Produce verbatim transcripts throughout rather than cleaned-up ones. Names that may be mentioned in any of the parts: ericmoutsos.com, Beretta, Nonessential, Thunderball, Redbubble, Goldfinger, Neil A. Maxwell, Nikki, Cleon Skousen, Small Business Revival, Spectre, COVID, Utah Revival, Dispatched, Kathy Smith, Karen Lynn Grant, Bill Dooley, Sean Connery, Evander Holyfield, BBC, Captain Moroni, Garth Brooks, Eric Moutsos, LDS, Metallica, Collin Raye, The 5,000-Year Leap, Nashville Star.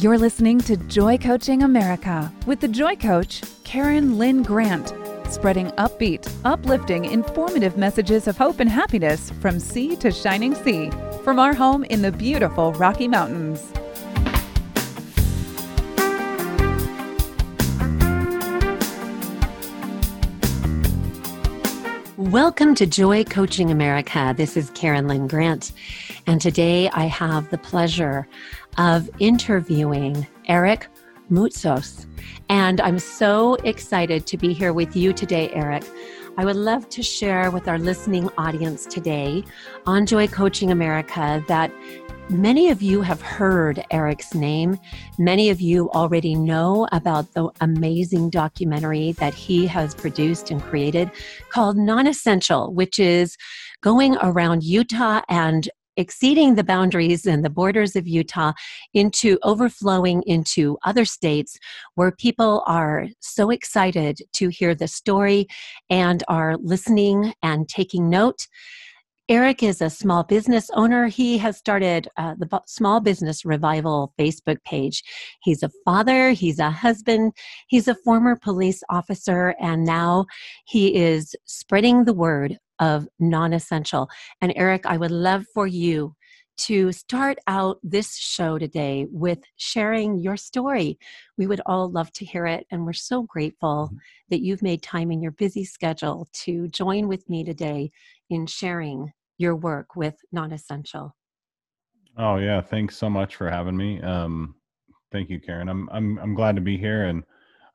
You're listening to Joy Coaching America with the Joy Coach, Karen Lynn Grant, spreading upbeat, uplifting, informative messages of hope and happiness from sea to shining sea, from our home in the beautiful Rocky Mountains. Welcome to Joy Coaching America. This is Karen Lynn Grant, and today I have the pleasure of interviewing Eric Moutsos. And I'm so excited to be here with you today, Eric. I would love to share with our listening audience today on Joy Coaching America that many of you have heard Eric's name. Many of you already know about the amazing documentary that he has produced and created called Nonessential, which is going around Utah and exceeding the boundaries and the borders of Utah into overflowing into other states where people are so excited to hear the story and are listening and taking note. Eric is a small business owner. He has started uh, the B- Small Business Revival Facebook page. He's a father, he's a husband, he's a former police officer, and now he is spreading the word of non-essential. And Eric, I would love for you to start out this show today with sharing your story. We would all love to hear it, and we're so grateful that you've made time in your busy schedule to join with me today in sharing your work with Nonessential. Oh yeah, thanks so much for having me. Um, thank you, Karen. I'm I'm I'm glad to be here, and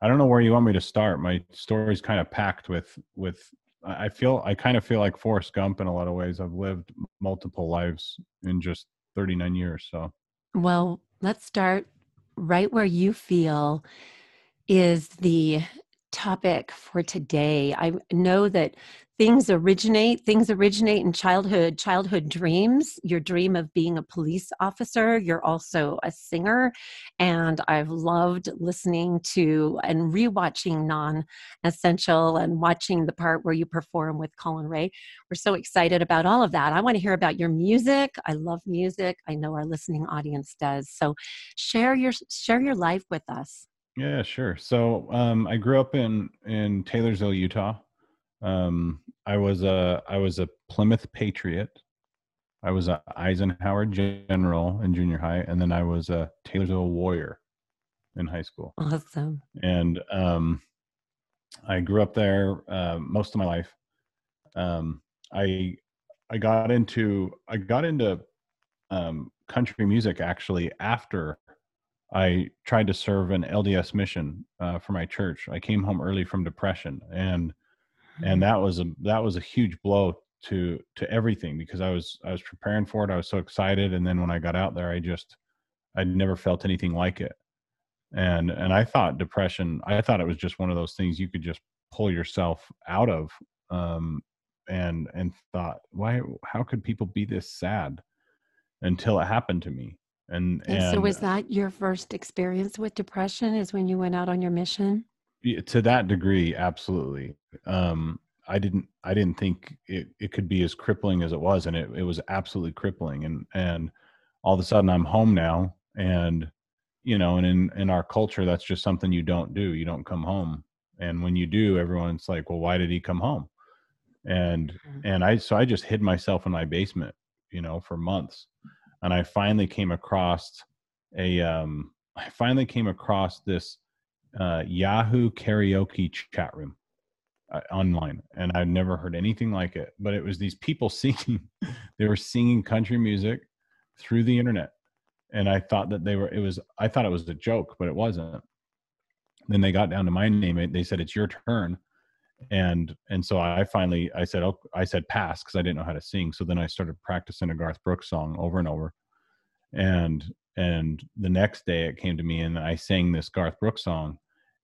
I don't know where you want me to start. My story's kind of packed with with. I feel I kind of feel like Forrest Gump in a lot of ways. I've lived multiple lives in just thirty-nine years. So, well, let's start right where you feel is the topic for today. I know that things originate, things originate in childhood, childhood dreams, your dream of being a police officer. You're also a singer. And I've loved listening to and rewatching Non-Essential and watching the part where you perform with Collin Raye. We're so excited about all of that. I want to hear about your music. I love music. I know our listening audience does. So share your, share your life with us. Yeah, sure. So um, I grew up in, in Taylorsville, Utah. Um, I was a, I was a Plymouth Patriot. I was an Eisenhower general in junior high. And then I was a Taylorsville Warrior in high school. Awesome. And, um, I grew up there, uh, most of my life. Um, I, I got into, I got into, um, country music actually after I tried to serve an L D S mission, uh, for my church. I came home early from depression, and And that was a that was a huge blow to to everything, because I was I was preparing for it. I was so excited, and then when I got out there, I just I never felt anything like it. And and I thought depression, I thought it was just one of those things you could just pull yourself out of. Um, and and thought, why? How could people be this sad? Until it happened to me. And and, and so was that your first experience with depression? Is when you went out on your mission? To that degree, absolutely. Um, I didn't, I didn't think it, it could be as crippling as it was. And it, it was absolutely crippling. And, and all of a sudden I'm home now, and, you know, and in, in our culture, that's just something you don't do. You don't come home. And when you do, everyone's like, well, why did he come home? And, and I, so I just hid myself in my basement, you know, for months. And I finally came across a, um, I finally came across this, Uh, Yahoo karaoke chat room uh, online, and I've never heard anything like it. But it was these people singing; they were singing country music through the internet, and I thought that they were. It was I thought it was a joke, but it wasn't. Then they got down to my name. It, they said, "It's your turn," and and so I finally I said oh, I said pass, because I didn't know how to sing. So then I started practicing a Garth Brooks song over and over, and and the next day it came to me, and I sang this Garth Brooks song.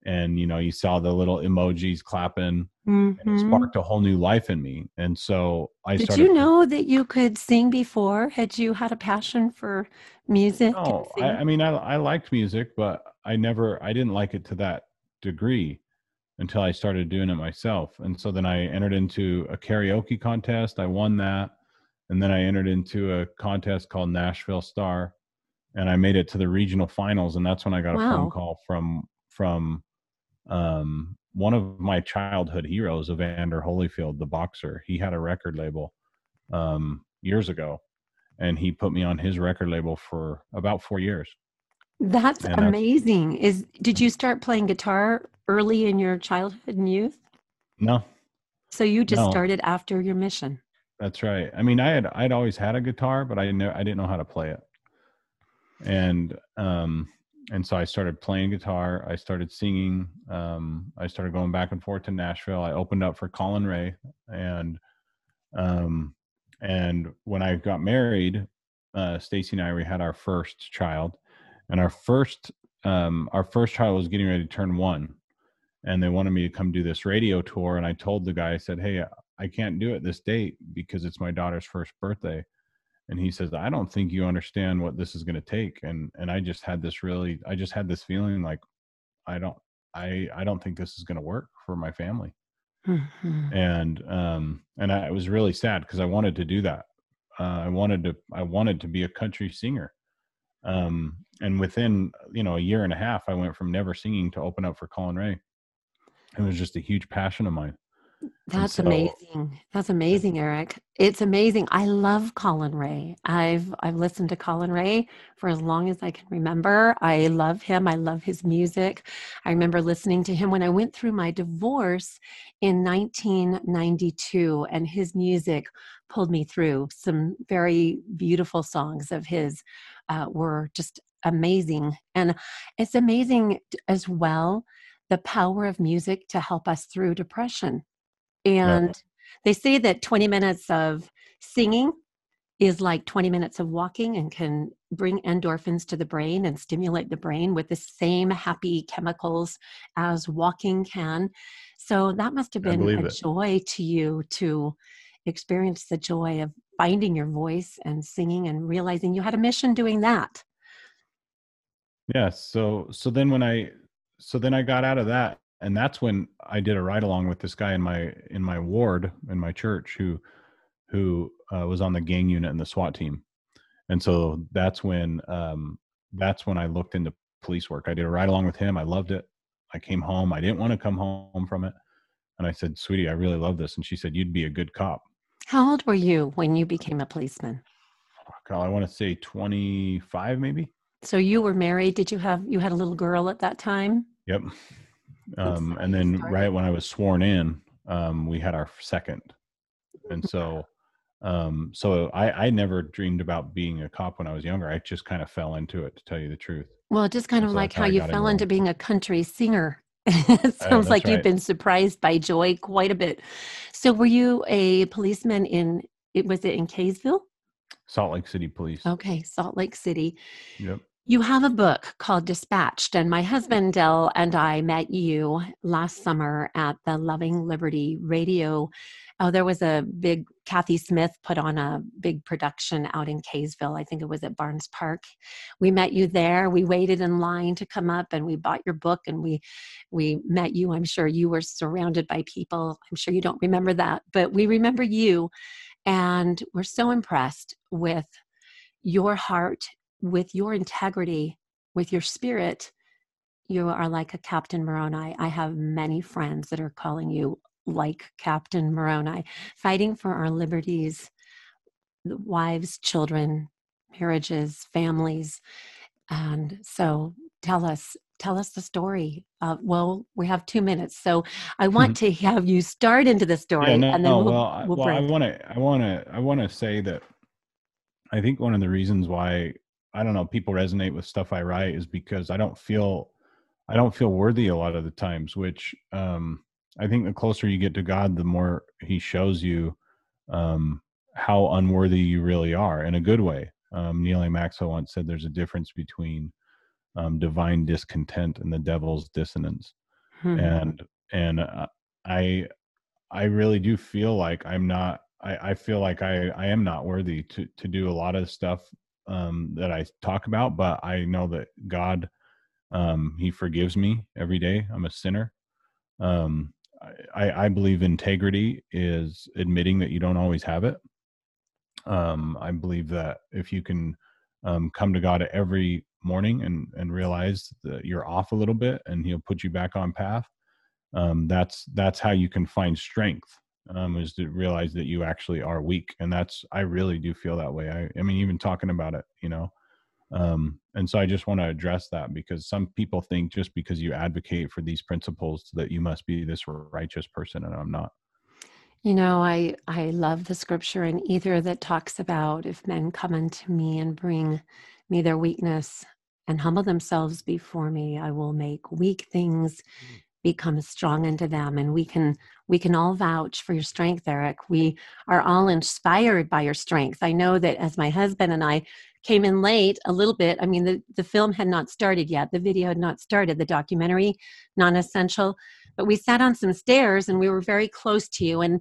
And, you know, you saw the little emojis clapping, mm-hmm. and it sparked a whole new life in me. And so I Did started. Did you know that you could sing before? Had you had a passion for music? No, I, I mean, I, I liked music, but I never, I didn't like it to that degree until I started doing it myself. And so then I entered into a karaoke contest. I won that. And then I entered into a contest called Nashville Star. and I made it to the regional finals. And that's when I got wow. a phone call from, from um, one of my childhood heroes, Evander Holyfield, the boxer. He had a record label um, years ago, and he put me on his record label for about four years. That's and amazing. That's, Is did you start playing guitar early in your childhood and youth? No. So you just no. started after your mission. That's right. I mean, I had I'd always had a guitar, but I know I didn't know how to play it. And um, and so I started playing guitar. I started singing. Um, I started going back and forth to Nashville. I opened up for Collin Raye, and um, and when I got married, uh, Stacy and I we had our first child. And our first, um, our first child was getting ready to turn one, and they wanted me to come do this radio tour. And I told the guy, I said, "Hey, I can't do it this date because it's my daughter's first birthday." And he says, "I don't think you understand what this is going to take." And and I just had this really, I just had this feeling like, I don't, I I don't think this is going to work for my family. Mm-hmm. And um, and I, I was really sad because I wanted to do that. Uh, I wanted to, I wanted to be a country singer. Um, and within, you know, a year and a half, I went from never singing to open up for Collin Raye. It was just a huge passion of mine. That's so amazing. That's amazing, Eric. It's amazing. I love Collin Raye. I've, I've listened to Collin Raye for as long as I can remember. I love him. I love his music. I remember listening to him when I went through my divorce in nineteen ninety-two, and his music pulled me through. Some very beautiful songs of his uh, were just amazing. And it's amazing as well, the power of music to help us through depression. And yeah. they say that twenty minutes of singing is like twenty minutes of walking, and can bring endorphins to the brain and stimulate the brain with the same happy chemicals as walking can. So that must have been a it. joy to you to experience the joy of finding your voice and singing and realizing you had a mission doing that. Yeah. So, so then when I, so then I got out of that, and that's when I did a ride along with this guy in my, in my ward, in my church, who, who uh, was on the gang unit and the SWAT team. And so that's when, um, that's when I looked into police work. I did a ride along with him. I loved it. I came home. I didn't want to come home from it. And I said, "Sweetie, I really love this." And she said, "You'd be a good cop." How old were you when you became a policeman? God, I want to say twenty-five, maybe. So you were married. Did you have, you had a little girl at that time? Yep. Um, and then right when I was sworn in, um, we had our second. And so, um, so I, I never dreamed about being a cop when I was younger. I just kind of fell into it, to tell you the truth. Well, just kind of like how you fell into being a country singer. It sounds like you've been surprised by joy quite a bit. So were you a policeman in, it was it in Kaysville? Salt Lake City Police. Okay. Salt Lake City. Yep. You have a book called Dispatched, and my husband, Del, and I met you last summer at the Loving Liberty Radio. Oh, there was a big, Kathy Smith put on a big production out in Kaysville. I think it was at Barnes Park. We met you there. We waited in line to come up, and we bought your book, and we we met you. I'm sure you were surrounded by people. I'm sure you don't remember that, but we remember you, and we're so impressed with your heart, with your integrity, with your spirit. You are like a Captain Moroni. I have many friends that are calling you like Captain Moroni, fighting for our liberties, wives, children, marriages, families. And so tell us, tell us the story. Uh, well, we have two minutes, so I want to have you start into the story. Yeah, no, and then no, we'll, well, we'll well, I want to, I want to, I want to say that I think one of the reasons why, I don't know, people resonate with stuff I write is because I don't feel, I don't feel worthy a lot of the times, which, um, I think the closer you get to God, the more he shows you, um, how unworthy you really are, in a good way. Um, Neil A. Maxwell once said, there's a difference between, um, divine discontent and the devil's dissonance. Hmm. And, and uh, I, I really do feel like I'm not, I, I feel like I, I am not worthy to, to do a lot of stuff um, that I talk about, but I know that God, um, he forgives me every day. I'm a sinner. Um, I, I believe integrity is admitting that you don't always have it. Um, I believe that if you can um, come to God every morning and, and realize that you're off a little bit and he'll put you back on path. Um, that's, that's how you can find strength, um, is to realize that you actually are weak. And that's, I really do feel that way. I, I mean, even talking about it, you know, um, and so I just want to address that, because some people think just because you advocate for these principles that you must be this righteous person, and I'm not. You know, I, I love the scripture in Ether that talks about, if men come unto me and bring me their weakness and humble themselves before me, I will make weak things become strong unto them. And we can, we can all vouch for your strength, Eric. We are all inspired by your strength. I know that as my husband and I came in late a little bit, I mean, the, the film had not started yet. The video had not started, the documentary, Non-Essential. But we sat on some stairs and we were very close to you, and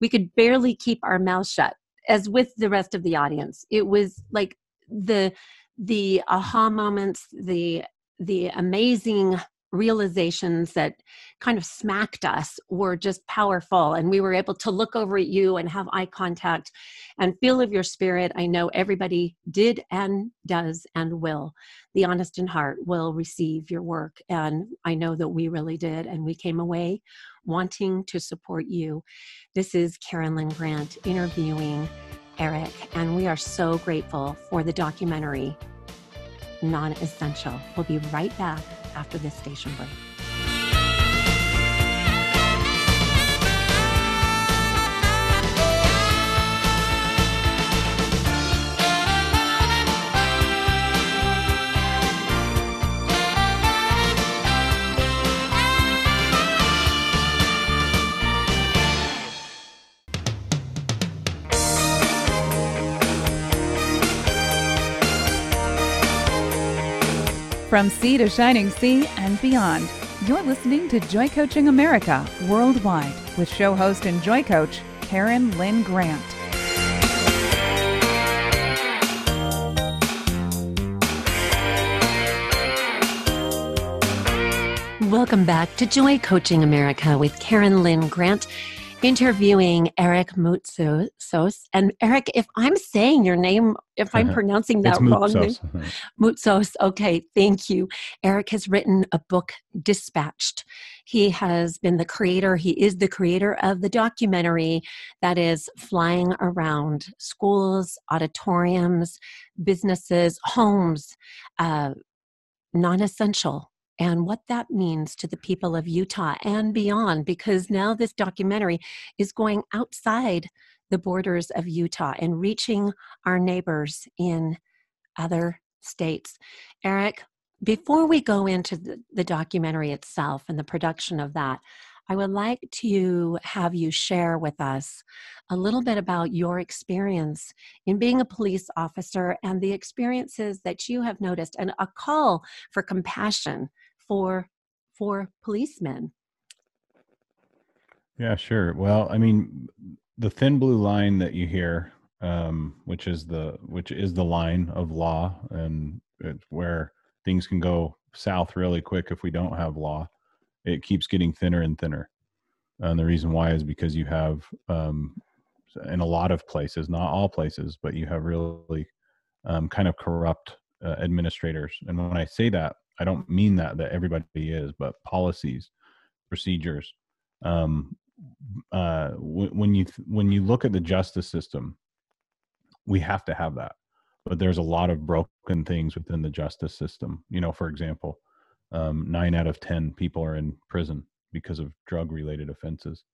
we could barely keep our mouths shut, as with the rest of the audience. It was like the the aha moments, the the amazing realizations that kind of smacked us were just powerful. And we were able to look over at you and have eye contact and feel of your spirit. I know everybody did and does and will. The honest in heart will receive your work. And I know that we really did. And we came away wanting to support you. This is Karen Lynn Grant interviewing Eric. And we are so grateful for the documentary, Non-Essential. We'll be right back after this station break. From sea to shining sea and beyond, you're listening to Joy Coaching America Worldwide with show host and Joy Coach, Karen Lynn Grant. Welcome back to Joy Coaching America with Karen Lynn Grant, interviewing Eric Moutsos. And Eric, if I'm saying your name, if I'm pronouncing that wrong, Moutsos. Moutsos, okay, thank you. Eric has written a book, Dispatched. He has been the creator, he is the creator of the documentary that is flying around schools, auditoriums, businesses, homes, uh, Non-Essential, and what that means to the people of Utah and beyond, because now this documentary is going outside the borders of Utah and reaching our neighbors in other states. Eric, before we go into the, the documentary itself and the production of that, I would like to have you share with us a little bit about your experience in being a police officer and the experiences that you have noticed, and a call for compassion for for policemen. Yeah, sure. Well, I mean, the thin blue line that you hear, um, which is the which is the line of law, and it's where things can go south really quick if we don't have law. It keeps getting thinner and thinner, and the reason why is because you have, um, in a lot of places, not all places, but you have really um, kind of corrupt uh, administrators. And when I say that, I don't mean that that everybody is, but policies, procedures. Um, uh, w- when you th- when you look at the justice system, we have to have that, but there's a lot of broken things within the justice system. You know, for example, um, nine out of ten people are in prison because of drug-related offenses.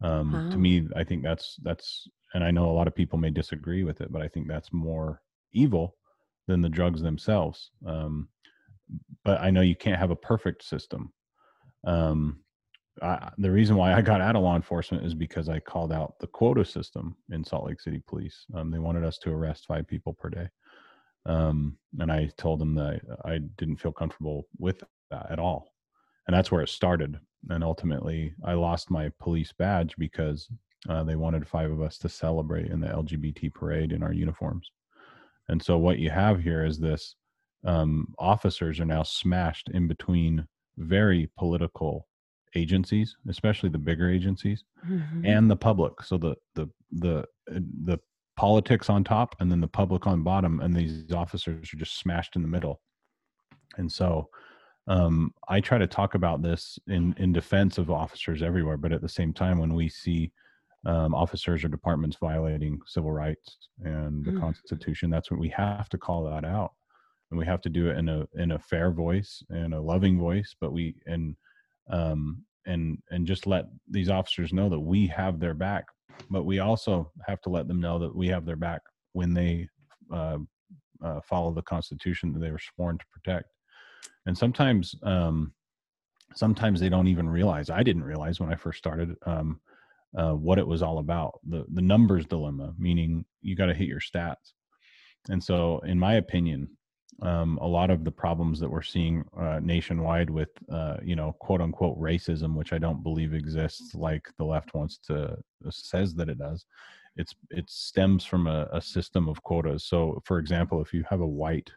Um, wow. To me, I think that's that's, and I know a lot of people may disagree with it, but I think that's more evil than the drugs themselves. Um, But I know you can't have a perfect system. Um, I, the reason why I got out of law enforcement is because I called out the quota system in Salt Lake City Police. Um, they wanted us to arrest five people per day. Um, and I told them that I didn't feel comfortable with that at all. And that's where it started. And ultimately, I lost my police badge because uh, they wanted five of us to celebrate in the L G B T parade in our uniforms. And so what you have here is this. Um, officers are now smashed in between very political agencies, especially the bigger agencies, mm-hmm. and the public. So the the the the politics on top and then the public on bottom, and these officers are just smashed in the middle. And so um, I try to talk about this in, in defense of officers everywhere, but at the same time, when we see um, officers or departments violating civil rights and the mm. Constitution, that's when we have to call that out. And we have to do it in a in a fair voice and a loving voice, but we and um and and just let these officers know that we have their back, but we also have to let them know that we have their back when they uh, uh, follow the Constitution that they were sworn to protect. And sometimes um, sometimes they don't even realize. I didn't realize when I first started um, uh, what it was all about. The the numbers dilemma, meaning you got to hit your stats. And so, in my opinion, Um, a lot of the problems that we're seeing uh, nationwide with, uh, you know, quote unquote racism, which I don't believe exists, like the left wants to says that it does, it's it stems from a, a system of quotas. So, for example, if you have a white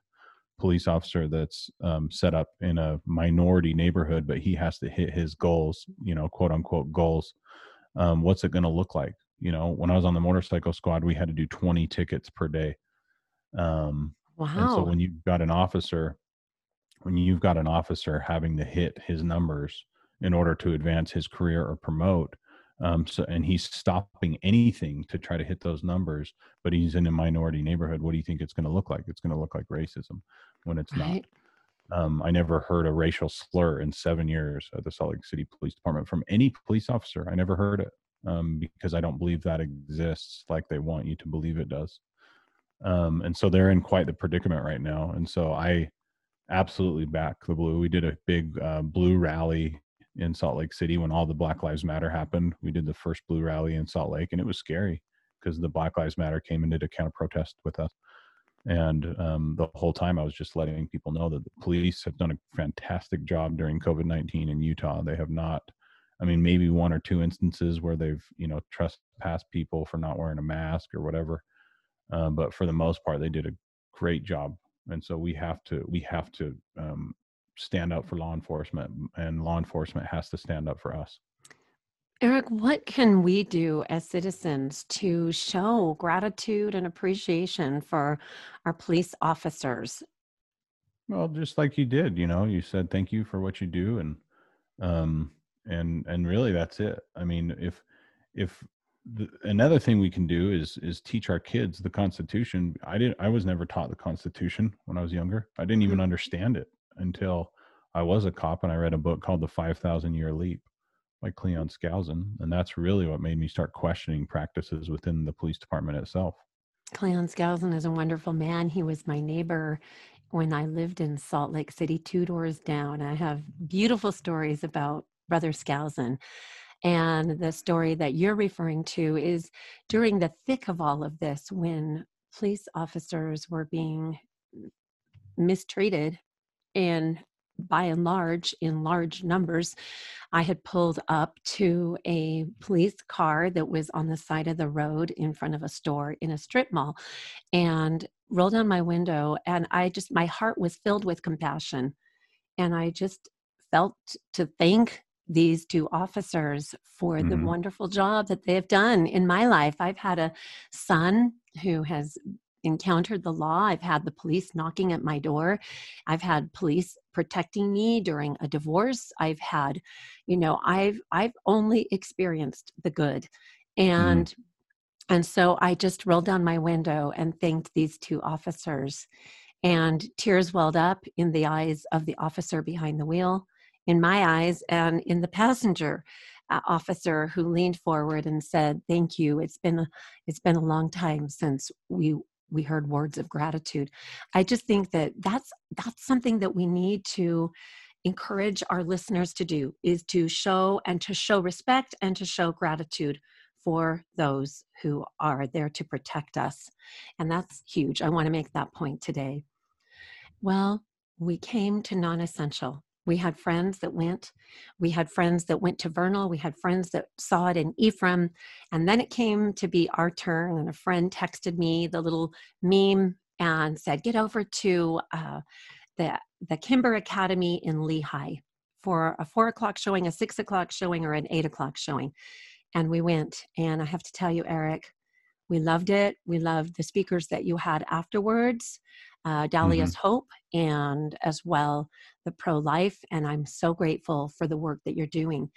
police officer that's um, set up in a minority neighborhood, but he has to hit his goals, you know, quote unquote goals, um, what's it going to look like? You know, when I was on the motorcycle squad, we had to do twenty tickets per day. Um, Wow. And so when you've got an officer, when you've got an officer having to hit his numbers in order to advance his career or promote, um, so and he's stopping anything to try to hit those numbers, but he's in a minority neighborhood, what do you think it's going to look like? It's going to look like racism when it's right. not. Um, I never heard a racial slur in seven years at the Salt Lake City Police Department from any police officer. I never heard it um, because I don't believe that exists like they want you to believe it does. Um, and so they're in quite the predicament right now. And so I absolutely back the blue. We did a big uh, blue rally in Salt Lake City when all the Black Lives Matter happened. We did the first blue rally in Salt Lake, and it was scary because the Black Lives Matter came and did a counter protest with us. And um, the whole time I was just letting people know that the police have done a fantastic job during COVID nineteen in Utah. They have not, I mean, maybe one or two instances where they've, you know, trespassed people for not wearing a mask or whatever. Uh, but for the most part, they did a great job. And so we have to we have to um, stand up for law enforcement, and law enforcement has to stand up for us. Eric, what can we do as citizens to show gratitude and appreciation for our police officers? Well, just like you did, you know, you said thank you for what you do, and um, and and really that's it. I mean, if if The, another thing we can do is is teach our kids the Constitution. I didn't. I was never taught the Constitution when I was younger. I didn't even understand it until I was a cop and I read a book called The five thousand-Year Leap by Cleon Skousen, and that's really what made me start questioning practices within the police department itself. Cleon Skousen is a wonderful man. He was my neighbor when I lived in Salt Lake City, two doors down. I have beautiful stories about Brother Skousen. And the story that you're referring to is during the thick of all of this, when police officers were being mistreated and by and large in large numbers. I had pulled up to a police car that was on the side of the road in front of a store in a strip mall, and rolled down my window, and I just, my heart was filled with compassion, and I just felt to thank these two officers for mm-hmm. the wonderful job that they have done in my life. I've had a son who has encountered the law. I've had the police knocking at my door. I've had police protecting me during a divorce. I've had, you know, I've, I've only experienced the good. And, mm-hmm. and so I just rolled down my window and thanked these two officers, and tears welled up in the eyes of the officer behind the wheel, in my eyes, and in the passenger uh, officer who leaned forward and said, "Thank you. It's been a, it's been a long time since we we heard words of gratitude." I just think that that's that's something that we need to encourage our listeners to do, is to show and to show respect and to show gratitude for those who are there to protect us, and that's huge. I want to make that point today. Well, we came to Non-Essential. We had friends that went, we had friends that went to Vernal, we had friends that saw it in Ephraim, and then it came to be our turn, and a friend texted me the little meme and said, "Get over to uh, the, the Kimber Academy in Lehi for a four o'clock showing, a six o'clock showing, or an eight o'clock showing." And we went, and I have to tell you, Eric, We loved it. We loved the speakers that you had afterwards, uh, Dahlia's mm-hmm. Hope, and as well, the pro-life. And I'm so grateful for the work that you're doing.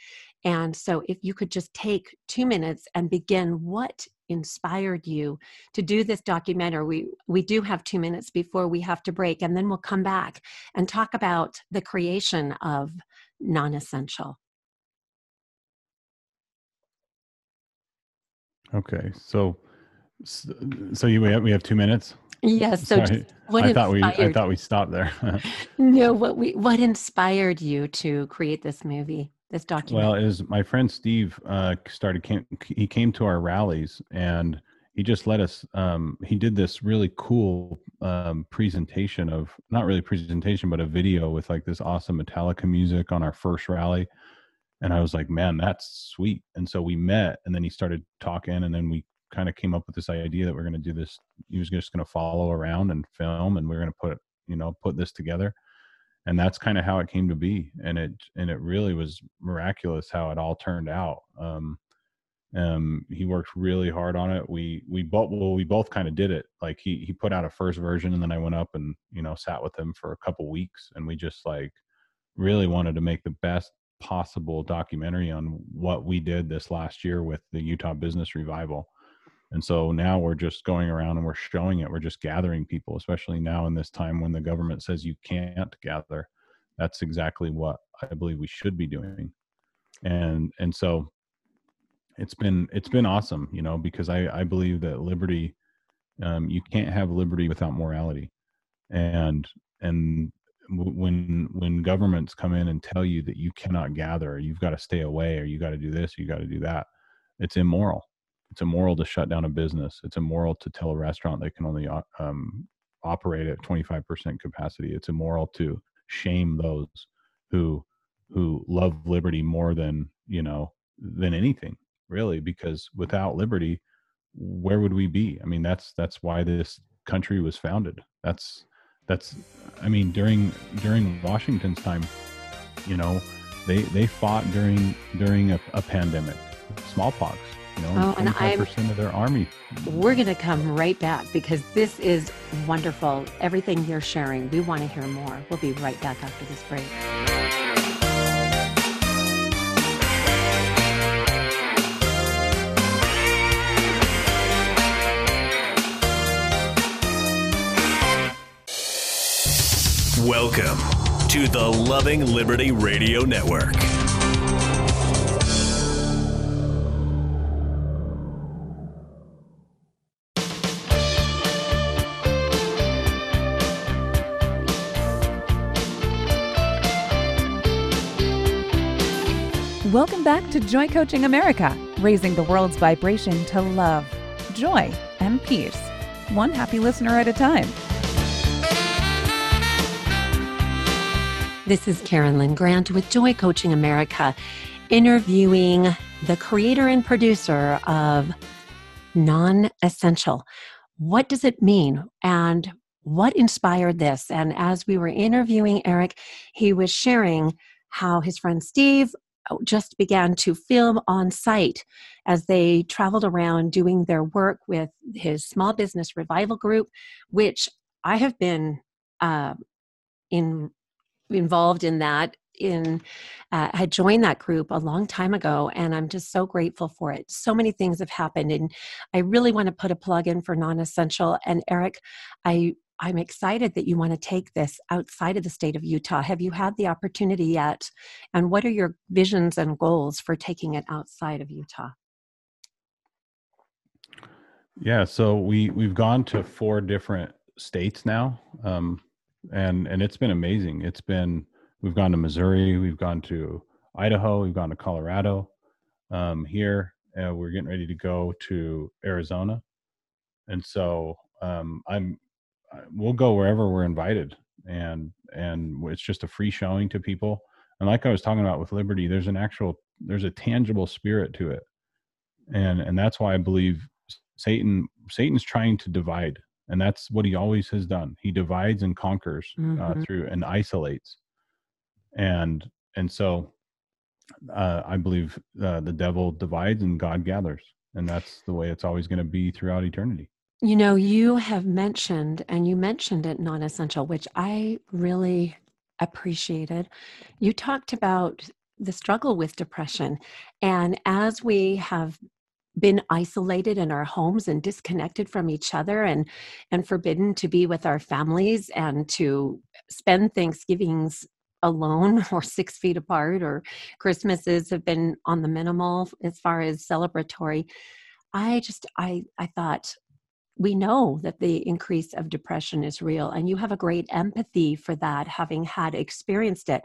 And so if you could just take two minutes and begin what inspired you to do this documentary. We, we do have two minutes before we have to break, and then we'll come back and talk about the creation of Nonessential. Okay. So, so you, we have, we have two minutes. Yes. Yeah, so just, what I inspired, thought we, I thought we stopped there. No, what we, what inspired you to create this movie, this documentary? Well, is my friend Steve, uh, started, came, he came to our rallies and he just let us, um, he did this really cool, um, presentation of, not really presentation, but a video with like this awesome Metallica music on our first rally. And I was like, man, that's sweet. And so we met, and then he started talking, and then we kind of came up with this idea that we're going to do this. He was just going to follow around and film, and we're going to put, you know, put this together. And that's kind of how it came to be. And it, and it really was miraculous how it all turned out. Um, um, he worked really hard on it. We, we both, well, we both kind of did it. Like he, he put out a first version, and then I went up and, you know, sat with him for a couple weeks, and we just like really wanted to make the best possible documentary on what we did this last year with the Utah Business Revival. And so now we're just going around and we're showing it. We're just gathering people, especially now in this time when the government says you can't gather. That's exactly what I believe we should be doing. And, and so it's been, it's been awesome, you know, because I, I believe that liberty, um, you can't have liberty without morality. And, and, when when governments come in and tell you that you cannot gather, or you've got to stay away, or you got to do this, or you got to do that, it's immoral. It's immoral to shut down a business. It's immoral to tell a restaurant they can only um, operate at twenty-five percent capacity. It's immoral to shame those who who love liberty more than, you know, than anything really, because without liberty, where would we be? I mean, that's that's why this country was founded. That's That's, I mean, during, during Washington's time, you know, they, they fought during, during a, a pandemic, smallpox, you know, twenty-five percent of their army. We're going to come right back because this is wonderful. Everything you're sharing, we want to hear more. We'll be right back after this break. Welcome to the Loving Liberty Radio Network. Welcome back to Joy Coaching America, raising the world's vibration to love, joy, and peace, one happy listener at a time. This is Karen Lynn Grant with Joy Coaching America, interviewing the creator and producer of Nonessential. What does it mean, and what inspired this? And as we were interviewing Eric, he was sharing how his friend Steve just began to film on site as they traveled around doing their work with his Small Business Revival group, which I have been uh, in. involved in that in uh, had joined that group a long time ago, and I'm just so grateful for it. So many things have happened, and I really want to put a plug in for Nonessential. And Eric, I I'm excited that you want to take this outside of the state of Utah. Have you had the opportunity yet? And what are your visions and goals for taking it outside of Utah? Yeah, so we we've gone to four different states now. Um, And, and it's been amazing. It's been, we've gone to Missouri, we've gone to Idaho, we've gone to Colorado, um, here, uh, we're getting ready to go to Arizona. And so, um, I'm, we'll go wherever we're invited, and, and it's just a free showing to people. And like I was talking about with liberty, there's an actual, there's a tangible spirit to it. And, and that's why I believe Satan, Satan's trying to divide. And that's what he always has done. He divides and conquers mm-hmm. uh, through and isolates. And, and so uh, I believe uh, the devil divides and God gathers. And that's the way it's always going to be throughout eternity. You know, you have mentioned, and you mentioned it, non-essential, which I really appreciated. You talked about the struggle with depression. And as we have been isolated in our homes and disconnected from each other and, and forbidden to be with our families and to spend Thanksgivings alone or six feet apart, or Christmases have been on the minimal as far as celebratory. I just, I, I thought, we know that the increase of depression is real, and you have a great empathy for that, having had experienced it.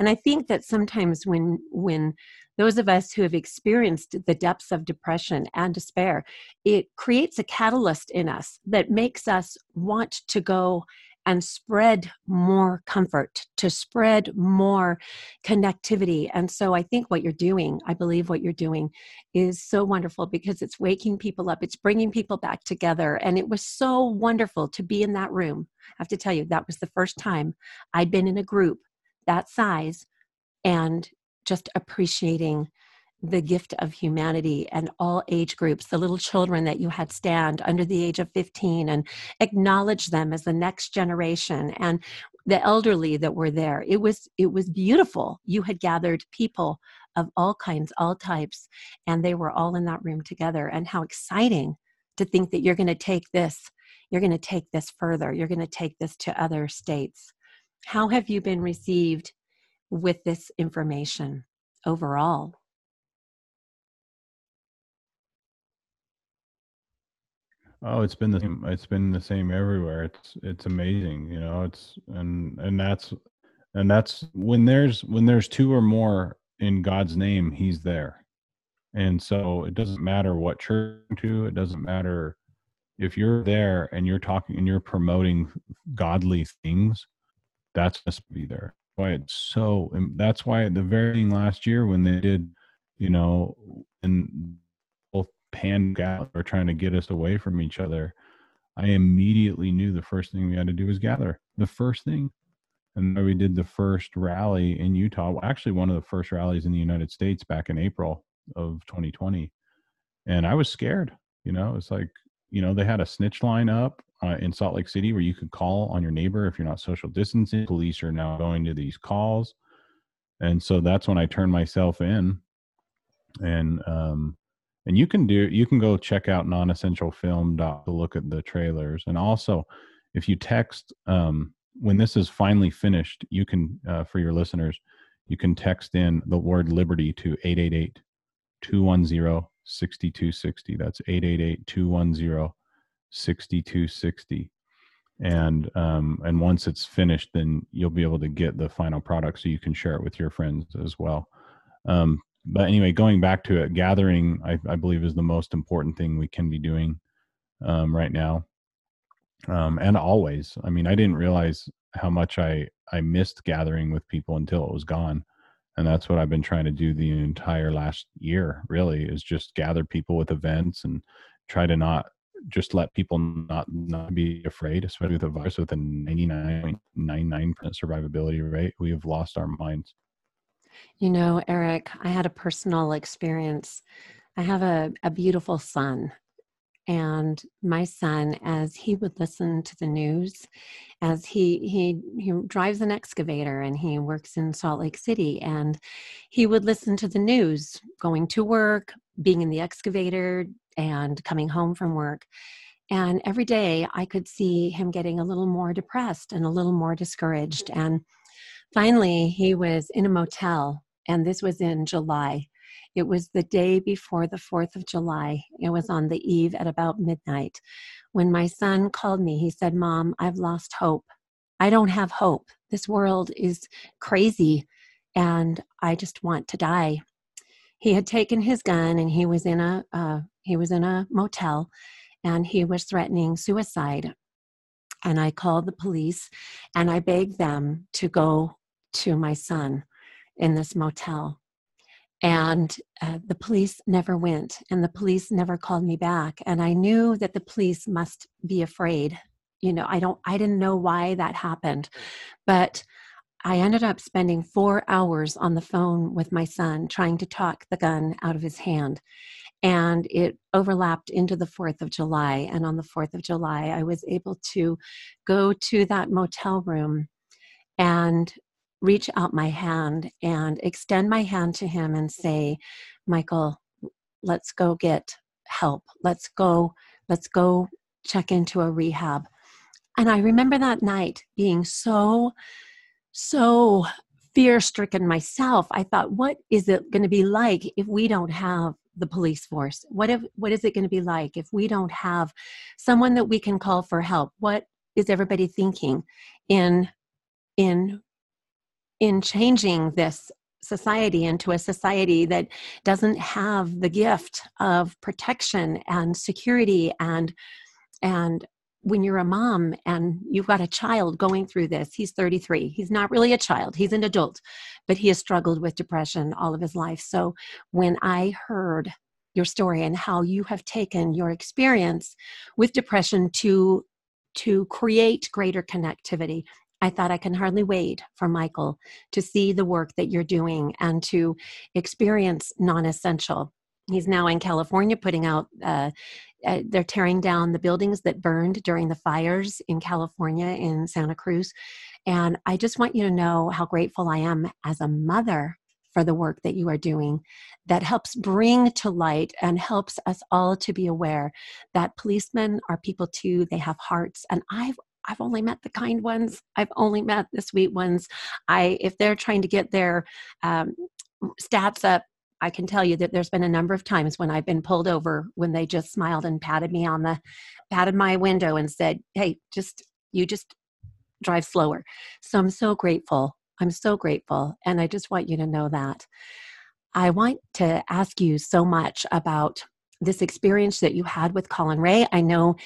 And I think that sometimes when, when those of us who have experienced the depths of depression and despair, it creates a catalyst in us that makes us want to go and spread more comfort, to spread more connectivity. And so I think what you're doing, I believe what you're doing is so wonderful, because it's waking people up, it's bringing people back together. And it was so wonderful to be in that room. I have to tell you, that was the first time I'd been in a group that size, and just appreciating the gift of humanity and all age groups, the little children that you had stand under the age of fifteen, and acknowledge them as the next generation, and the elderly that were there. It was, it was beautiful. You had gathered people of all kinds, all types, and they were all in that room together. And how exciting to think that you're going to take this, you're going to take this further. You're going to take this to other states. How have you been received with this information overall? Oh, it's been the same. It's been the same everywhere. It's, it's amazing. You know, it's, and, and that's, and that's when there's, when there's two or more in God's name, he's there. And so it doesn't matter what church to, it doesn't matter if you're there and you're talking and you're promoting godly things, that's supposed to be there. Why it's so, and that's why the very thing last year when they did, you know, and hand out or trying to get us away from each other, I immediately knew the first thing we had to do was gather. The first thing. And we did the first rally in Utah, well, actually one of the first rallies in the United States back in April of twenty twenty. And I was scared, you know, it's like, you know, they had a snitch line up uh, in Salt Lake City where you could call on your neighbor if you're not social distancing. Police are now going to these calls. And so that's when I turned myself in. And, um, And you can do, you can go check out non essential film dot com to look at the trailers. And also, if you text, um, when this is finally finished, you can, uh, for your listeners, you can text in the word liberty to eight eight eight, two one zero, six two six zero. That's eight eight eight, two one zero, six two six zero. And, um, and once it's finished, then you'll be able to get the final product so you can share it with your friends as well. Um, But anyway, going back to it, gathering, I, I believe, is the most important thing we can be doing um, right now, um, and always. I mean, I didn't realize how much I, I missed gathering with people until it was gone, and that's what I've been trying to do the entire last year, really, is just gather people with events and try to not just let people not, not be afraid, especially with a virus with a ninety-nine point nine nine percent survivability rate. We have lost our minds. You know, Eric, I had a personal experience. I have a, a beautiful son, and my son, as he would listen to the news, as he, he, he drives an excavator and he works in Salt Lake City, and he would listen to the news going to work, being in the excavator, and coming home from work. And every day I could see him getting a little more depressed and a little more discouraged. And finally, he was in a motel, and this was in July. It was the day before the fourth of July. It was on the eve at about midnight. When my son called me, he said, "Mom, I've lost hope. I don't have hope. This world is crazy, and I just want to die." He had taken his gun, and he was in a uh, he was in a motel, and he was threatening suicide. And I called the police, and I begged them to go to my son in this motel. And uh, the police never went, and the police never called me back. And I knew that the police must be afraid. You know, I don't, I didn't know why that happened, but I ended up spending four hours on the phone with my son, trying to talk the gun out of his hand. and it overlapped into the fourth of July. And on the fourth of July, I was able to go to that motel room and reach out my hand and extend my hand to him and say, Michael, let's go get help. Let's go, let's go check into a rehab. And I remember that night being so, so fear-stricken myself. I thought, what is it going to be like if we don't have the police force? What if, what is it going to be like if we don't have someone that we can call for help? What is everybody thinking in, in, in changing this society into a society that doesn't have the gift of protection and security? And, and when you're a mom and you've got a child going through this, he's thirty-three. He's not really a child. He's an adult, but he has struggled with depression all of his life. So when I heard your story and how you have taken your experience with depression to, to create greater connectivity, I thought, I can hardly wait for Michael to see the work that you're doing and to experience Non-Essential. He's now in California putting out, uh, uh, they're tearing down the buildings that burned during the fires in California, in Santa Cruz. And I just want you to know how grateful I am as a mother for the work that you are doing that helps bring to light and helps us all to be aware that policemen are people too. They have hearts. And I've I've only met the kind ones. I've only met the sweet ones. I, if they're trying to get their um, stats up, I can tell you that there's been a number of times when I've been pulled over when they just smiled and patted me on the, patted my window and said, hey, just, you just drive slower. So I'm so grateful. I'm so grateful. And I just want you to know that. I want to ask you so much about this experience that you had with Collin Raye. I know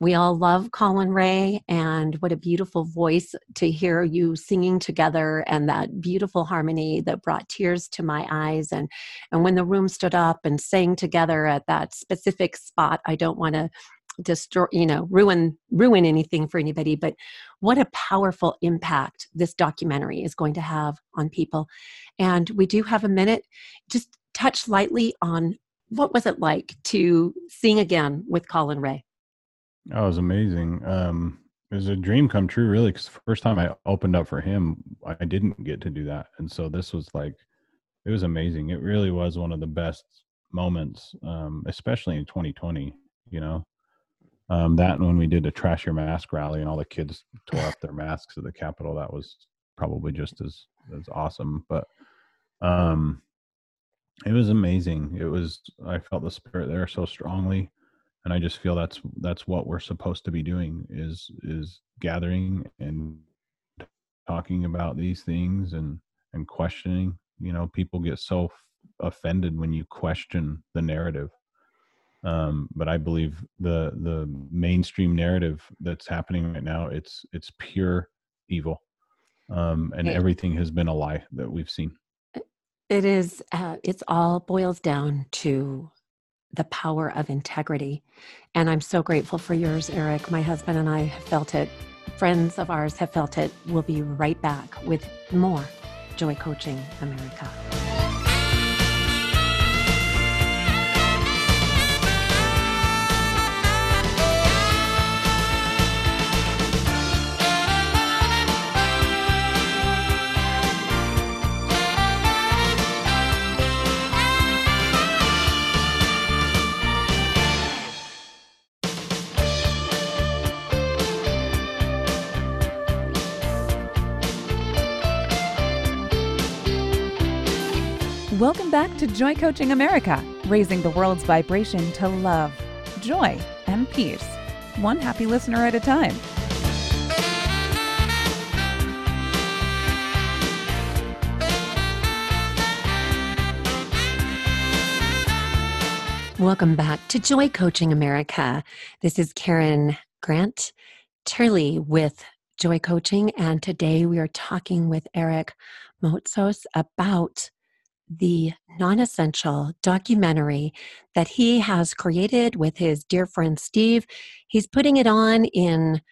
we all love Collin Raye, and what a beautiful voice to hear you singing together, and that beautiful harmony that brought tears to my eyes. And, and when the room stood up and sang together at that specific spot, I don't want to destroy, you know, ruin, ruin anything for anybody, but what a powerful impact this documentary is going to have on people. And we do have a minute. Just touch lightly on what was it like to sing again with Collin Raye? Oh, it was amazing. Um, it was a dream come true, really, because the first time I opened up for him, I didn't get to do that. And so this was like, it was amazing. It really was one of the best moments, um, especially in twenty twenty, you know, um, that and when we did a Trash Your Mask rally and all the kids tore up their masks at the Capitol, that was probably just as, as awesome. But um, it was amazing. It was, I felt the spirit there so strongly. And I just feel that's, that's what we're supposed to be doing is, is gathering and talking about these things and, and questioning. You know, people get so f- offended when you question the narrative. Um, but I believe the, the mainstream narrative that's happening right now, it's, it's pure evil. Um, and everything has been a lie that we've seen. It is, uh, it's all boils down to the power of integrity. And I'm so grateful for yours, Eric. My husband and I have felt it. Friends of ours have felt it. We'll be right back with more Joy Coaching America. Welcome back to Joy Coaching America, raising the world's vibration to love, joy, and peace, one happy listener at a time. Welcome back to Joy Coaching America. This is Karen Grant Turley with Joy Coaching, and today we are talking with Eric Moutsos about the Non-Essential documentary that he has created with his dear friend Steve. He's putting it on in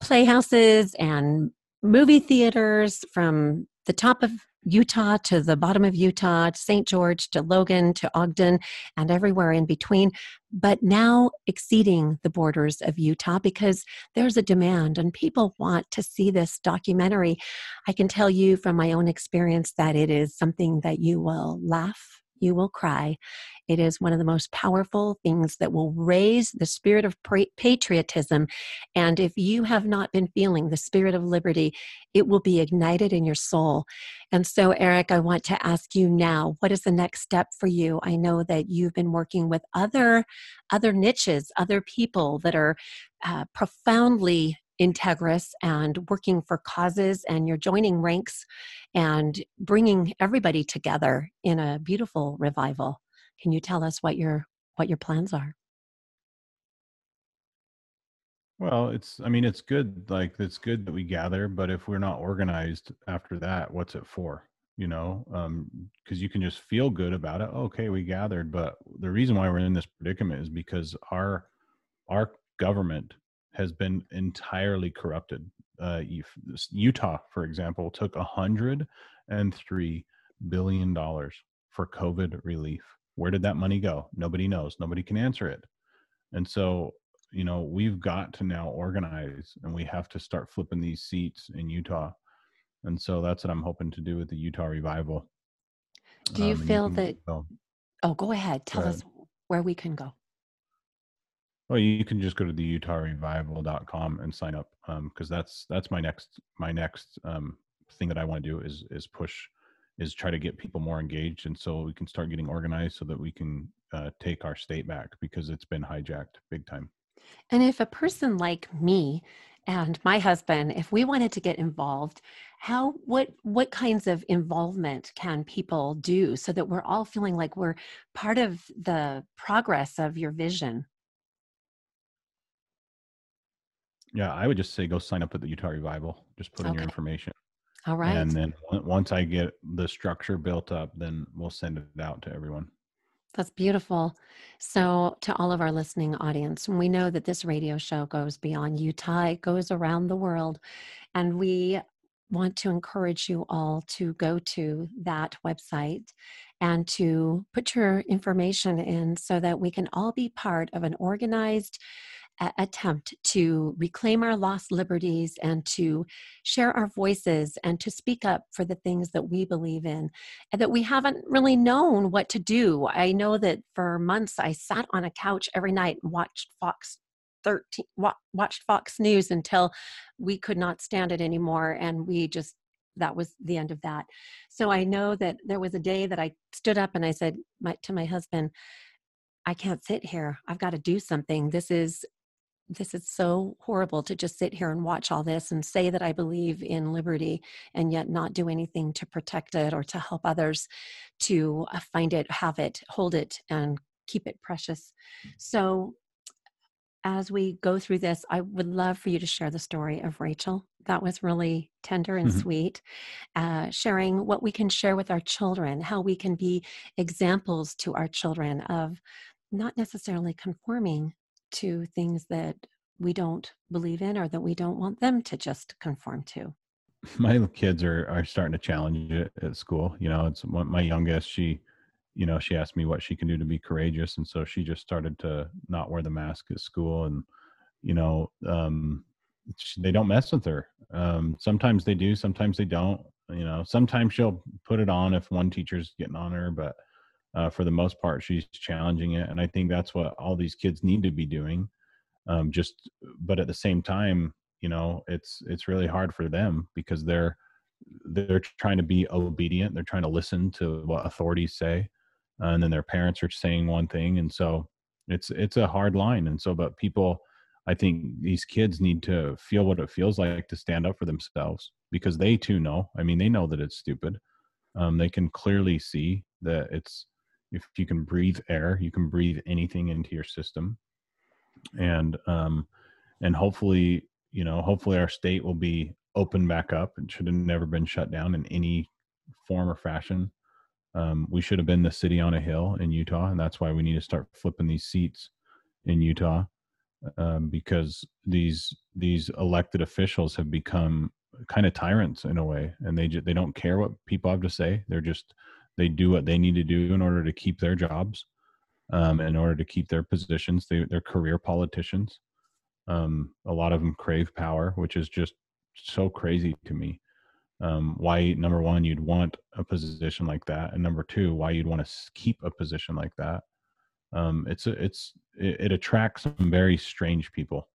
playhouses and movie theaters from the top of Utah to the bottom of Utah, to Saint George, to Logan, to Ogden, and everywhere in between, but now exceeding the borders of Utah because there's a demand and people want to see this documentary. I can tell you from my own experience that it is something that you will laugh, you will cry. It is one of the most powerful things that will raise the spirit of patriotism. And if you have not been feeling the spirit of liberty, it will be ignited in your soul. And so, Eric, I want to ask you now, what is the next step for you? I know that you've been working with other, other niches, other people that are uh, profoundly integrous and working for causes, and you're joining ranks and bringing everybody together in a beautiful revival. Can you tell us what your what your plans are? Well, it's I mean it's good like it's good that we gather, but if we're not organized after that, what's it for? You know, um, because you can just feel good about it. Okay, we gathered, but the reason why we're in this predicament is because our our government has been entirely corrupted. Uh, Utah, for example, took one hundred three billion dollars for COVID relief. Where did that money go? Nobody knows. Nobody can answer it. And so, you know, we've got to now organize, and we have to start flipping these seats in Utah. And so that's what I'm hoping to do with the Utah Revival. Do you um, feel you that, go. oh, go ahead. Tell go ahead. us where we can go. Well, you can just go to the Utah Revival dot com and sign up, because um, that's that's my next my next um, thing that I want to do is is push is try to get people more engaged, and so we can start getting organized so that we can uh, take our state back, because it's been hijacked big time. And if a person like me and my husband, if we wanted to get involved, how what what kinds of involvement can people do so that we're all feeling like we're part of the progress of your vision? Yeah, I would just say go sign up at the Utah Revival. Just put okay. in your information. All right. And then once I get the structure built up, then we'll send it out to everyone. That's beautiful. So to all of our listening audience, we know that this radio show goes beyond Utah. It goes around the world. And we want to encourage you all to go to that website and to put your information in so that we can all be part of an organized attempt to reclaim our lost liberties and to share our voices and to speak up for the things that we believe in and that we haven't really known what to do. I know that for months I sat on a couch every night and watched Fox thirteen, watched Fox News until we could not stand it anymore, and we just that was the end of that. So I know that there was a day that I stood up and I said my, to my husband, I can't sit here. I've got to do something. This is This is so horrible to just sit here and watch all this and say that I believe in liberty and yet not do anything to protect it or to help others to find it, have it, hold it, and keep it precious. So as we go through this, I would love for you to share the story of Rachel. That was really tender and mm-hmm. sweet, uh, sharing what we can share with our children, how we can be examples to our children of not necessarily conforming to things that we don't believe in or that we don't want them to just conform to. My kids are, are starting to challenge it at school. You know, it's my youngest, she, you know, she asked me what she can do to be courageous. And so she just started to not wear the mask at school. And, you know, um, they don't mess with her. Um, sometimes they do, sometimes they don't, you know, sometimes she'll put it on if one teacher's getting on her, but Uh, for the most part, she's challenging it. And I think that's what all these kids need to be doing. Um, just, but at the same time, you know, it's, it's really hard for them because they're, they're trying to be obedient. They're trying to listen to what authorities say. Uh, and then their parents are saying one thing. And so it's, it's a hard line. And so, but people, I think these kids need to feel what it feels like to stand up for themselves, because they too know, I mean, they know that it's stupid. Um, they can clearly see that it's, if you can breathe air, you can breathe anything into your system. And, um, and hopefully, you know, hopefully our state will be open back up. It should have never been shut down in any form or fashion. Um, we should have been the city on a hill in Utah. And that's why we need to start flipping these seats in Utah, um, because these, these elected officials have become kind of tyrants in a way, and they just, they don't care what people have to say. They're just, they do what they need to do in order to keep their jobs, um, in order to keep their positions. They, they're career politicians. Um, a lot of them crave power, which is just so crazy to me. Um, why, number one, you'd want a position like that, and number two, why you'd want to keep a position like that. Um, it's a, it's it, it attracts some very strange people.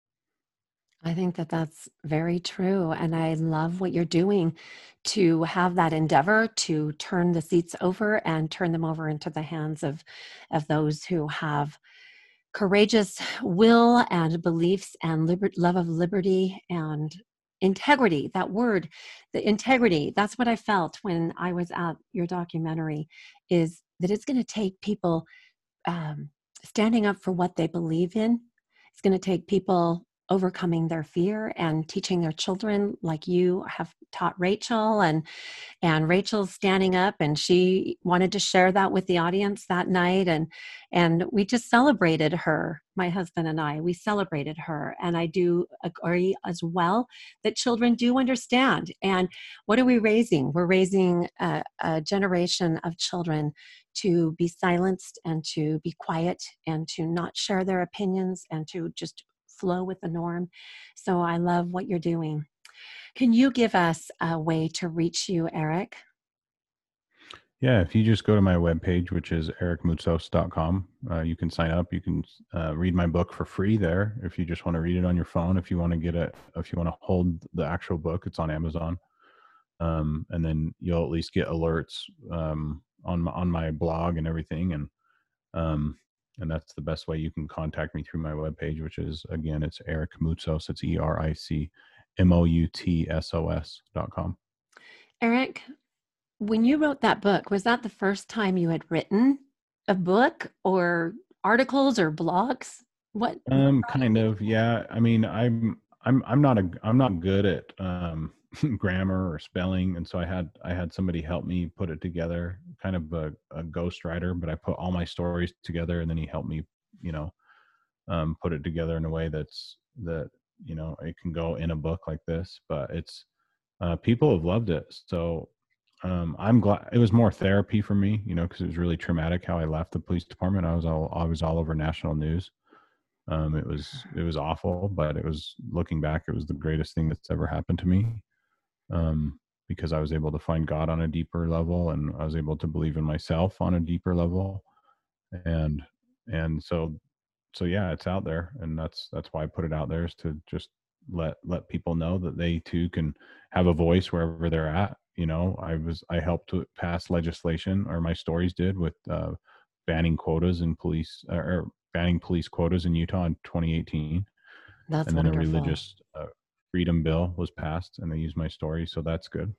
I think that that's very true. And I love what you're doing to have that endeavor to turn the seats over and turn them over into the hands of, of those who have courageous will and beliefs and liber- love of liberty and integrity. That word, the integrity, that's what I felt when I was at your documentary, is that it's going to take people um, standing up for what they believe in. It's going to take people overcoming their fear and teaching their children, like you have taught Rachel, and and Rachel's standing up, and she wanted to share that with the audience that night. And and we just celebrated her, my husband and I, we celebrated her. And I do agree as well that children do understand. And what are we raising? We're raising a, a generation of children to be silenced and to be quiet and to not share their opinions and to just flow with the norm. So I love what you're doing. Can you give us a way to reach you, Eric? Yeah, if you just go to my webpage, which is eric moutsos dot com, uh, you can sign up. You can uh, read my book for free there. If you just want to read it on your phone, if you want to get it, if you want to hold the actual book, it's on Amazon. Um, and then you'll at least get alerts um, on my, on my blog and everything. And um, And that's the best way you can contact me, through my webpage, which is, again, it's Eric Moutsos. It's E R I C M O U T S O S dot com. Eric, when you wrote that book, was that the first time you had written a book or articles or blogs? What? Um, kind of, yeah. I mean, I'm, I'm, I'm not a, I'm not good at um, grammar or spelling, and so I had, I had somebody help me put it together, kind of a, a ghostwriter, but I put all my stories together, and then he helped me, you know, um, put it together in a way that's, that, you know, it can go in a book like this. But it's, uh, people have loved it. So um, I'm glad. It was more therapy for me, you know, cause it was really traumatic how I left the police department. I was all, I was all over national news. Um, it was, it was awful, but it was, looking back, it was the greatest thing that's ever happened to me. Um, because I was able to find God on a deeper level, and I was able to believe in myself on a deeper level. And, and so, so yeah, it's out there. And that's, that's why I put it out there, is to just let, let people know that they too can have a voice wherever they're at. You know, I was, I helped to pass legislation, or my stories did, with uh, banning quotas in police, or banning police quotas in Utah in twenty eighteen. That's and then wonderful. A religious, uh, freedom bill was passed, and they used my story. So that's good.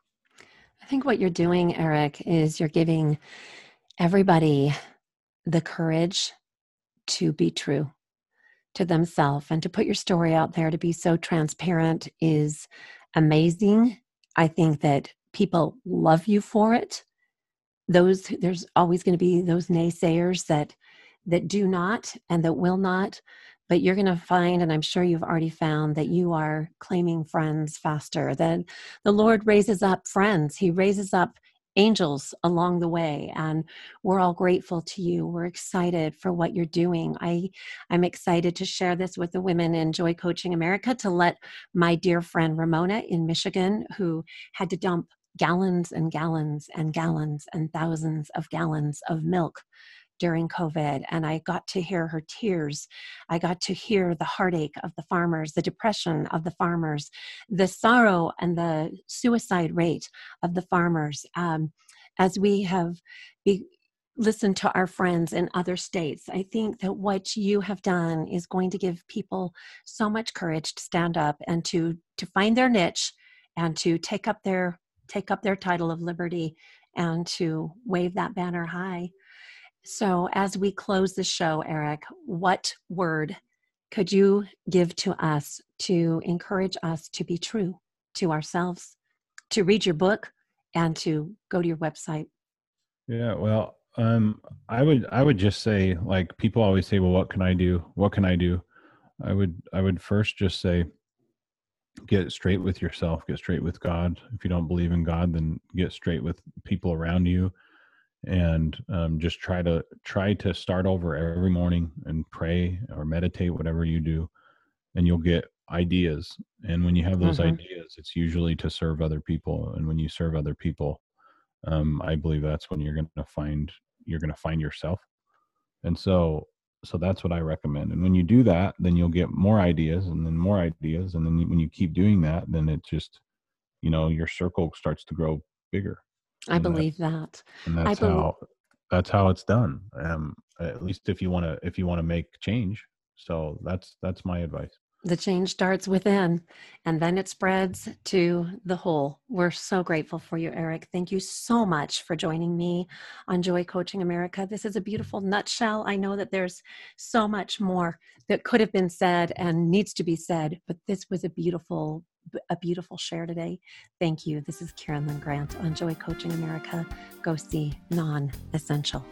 I think what you're doing, Eric, is you're giving everybody the courage to be true to themselves, and to put your story out there, to be so transparent is amazing. I think that people love you for it. Those, there's always going to be those naysayers that, that do not, and that will not. But you're going to find, and I'm sure you've already found, that you are claiming friends faster than the Lord raises up friends. He raises up angels along the way. And we're all grateful to you. We're excited for what you're doing. I, I'm excited to share this with the women in Joy Coaching America, to let my dear friend Ramona in Michigan, who had to dump gallons and gallons and gallons and thousands of gallons of milk during COVID. And I got to hear her tears. I got to hear the heartache of the farmers, the depression of the farmers, the sorrow and the suicide rate of the farmers. Um, as we have be- listened to our friends in other states, I think that what you have done is going to give people so much courage to stand up and to, to find their niche, and to take up their, take up their title of liberty, and to wave that banner high. So as we close the show, Eric, what word could you give to us to encourage us to be true to ourselves, to read your book, and to go to your website? Yeah, well, um, I would I would just say, like, people always say, well, what can I do? What can I do? I would I would first just say, get straight with yourself, get straight with God. If you don't believe in God, then get straight with people around you, and um, just try to try to start over every morning and pray or meditate, whatever you do, and you'll get ideas. And when you have those mm-hmm. ideas, it's usually to serve other people. And when you serve other people, um, I believe that's when you're going to find, you're going to find yourself. And so, so that's what I recommend. And when you do that, then you'll get more ideas and then more ideas. And then when you keep doing that, then it just, you know, your circle starts to grow bigger. I and believe that. And that's I be- how, that's how it's done. Um, at least if you want to, if you want to make change. So that's, that's my advice. The change starts within, and then it spreads to the whole. We're so grateful for you, Eric. Thank you so much for joining me on Joy Coaching America. This is a beautiful nutshell. I know that there's so much more that could have been said and needs to be said, but this was a beautiful, a beautiful share today. Thank you. This is Karen Lynn Grant on Joy Coaching America. Go see Non-Essential.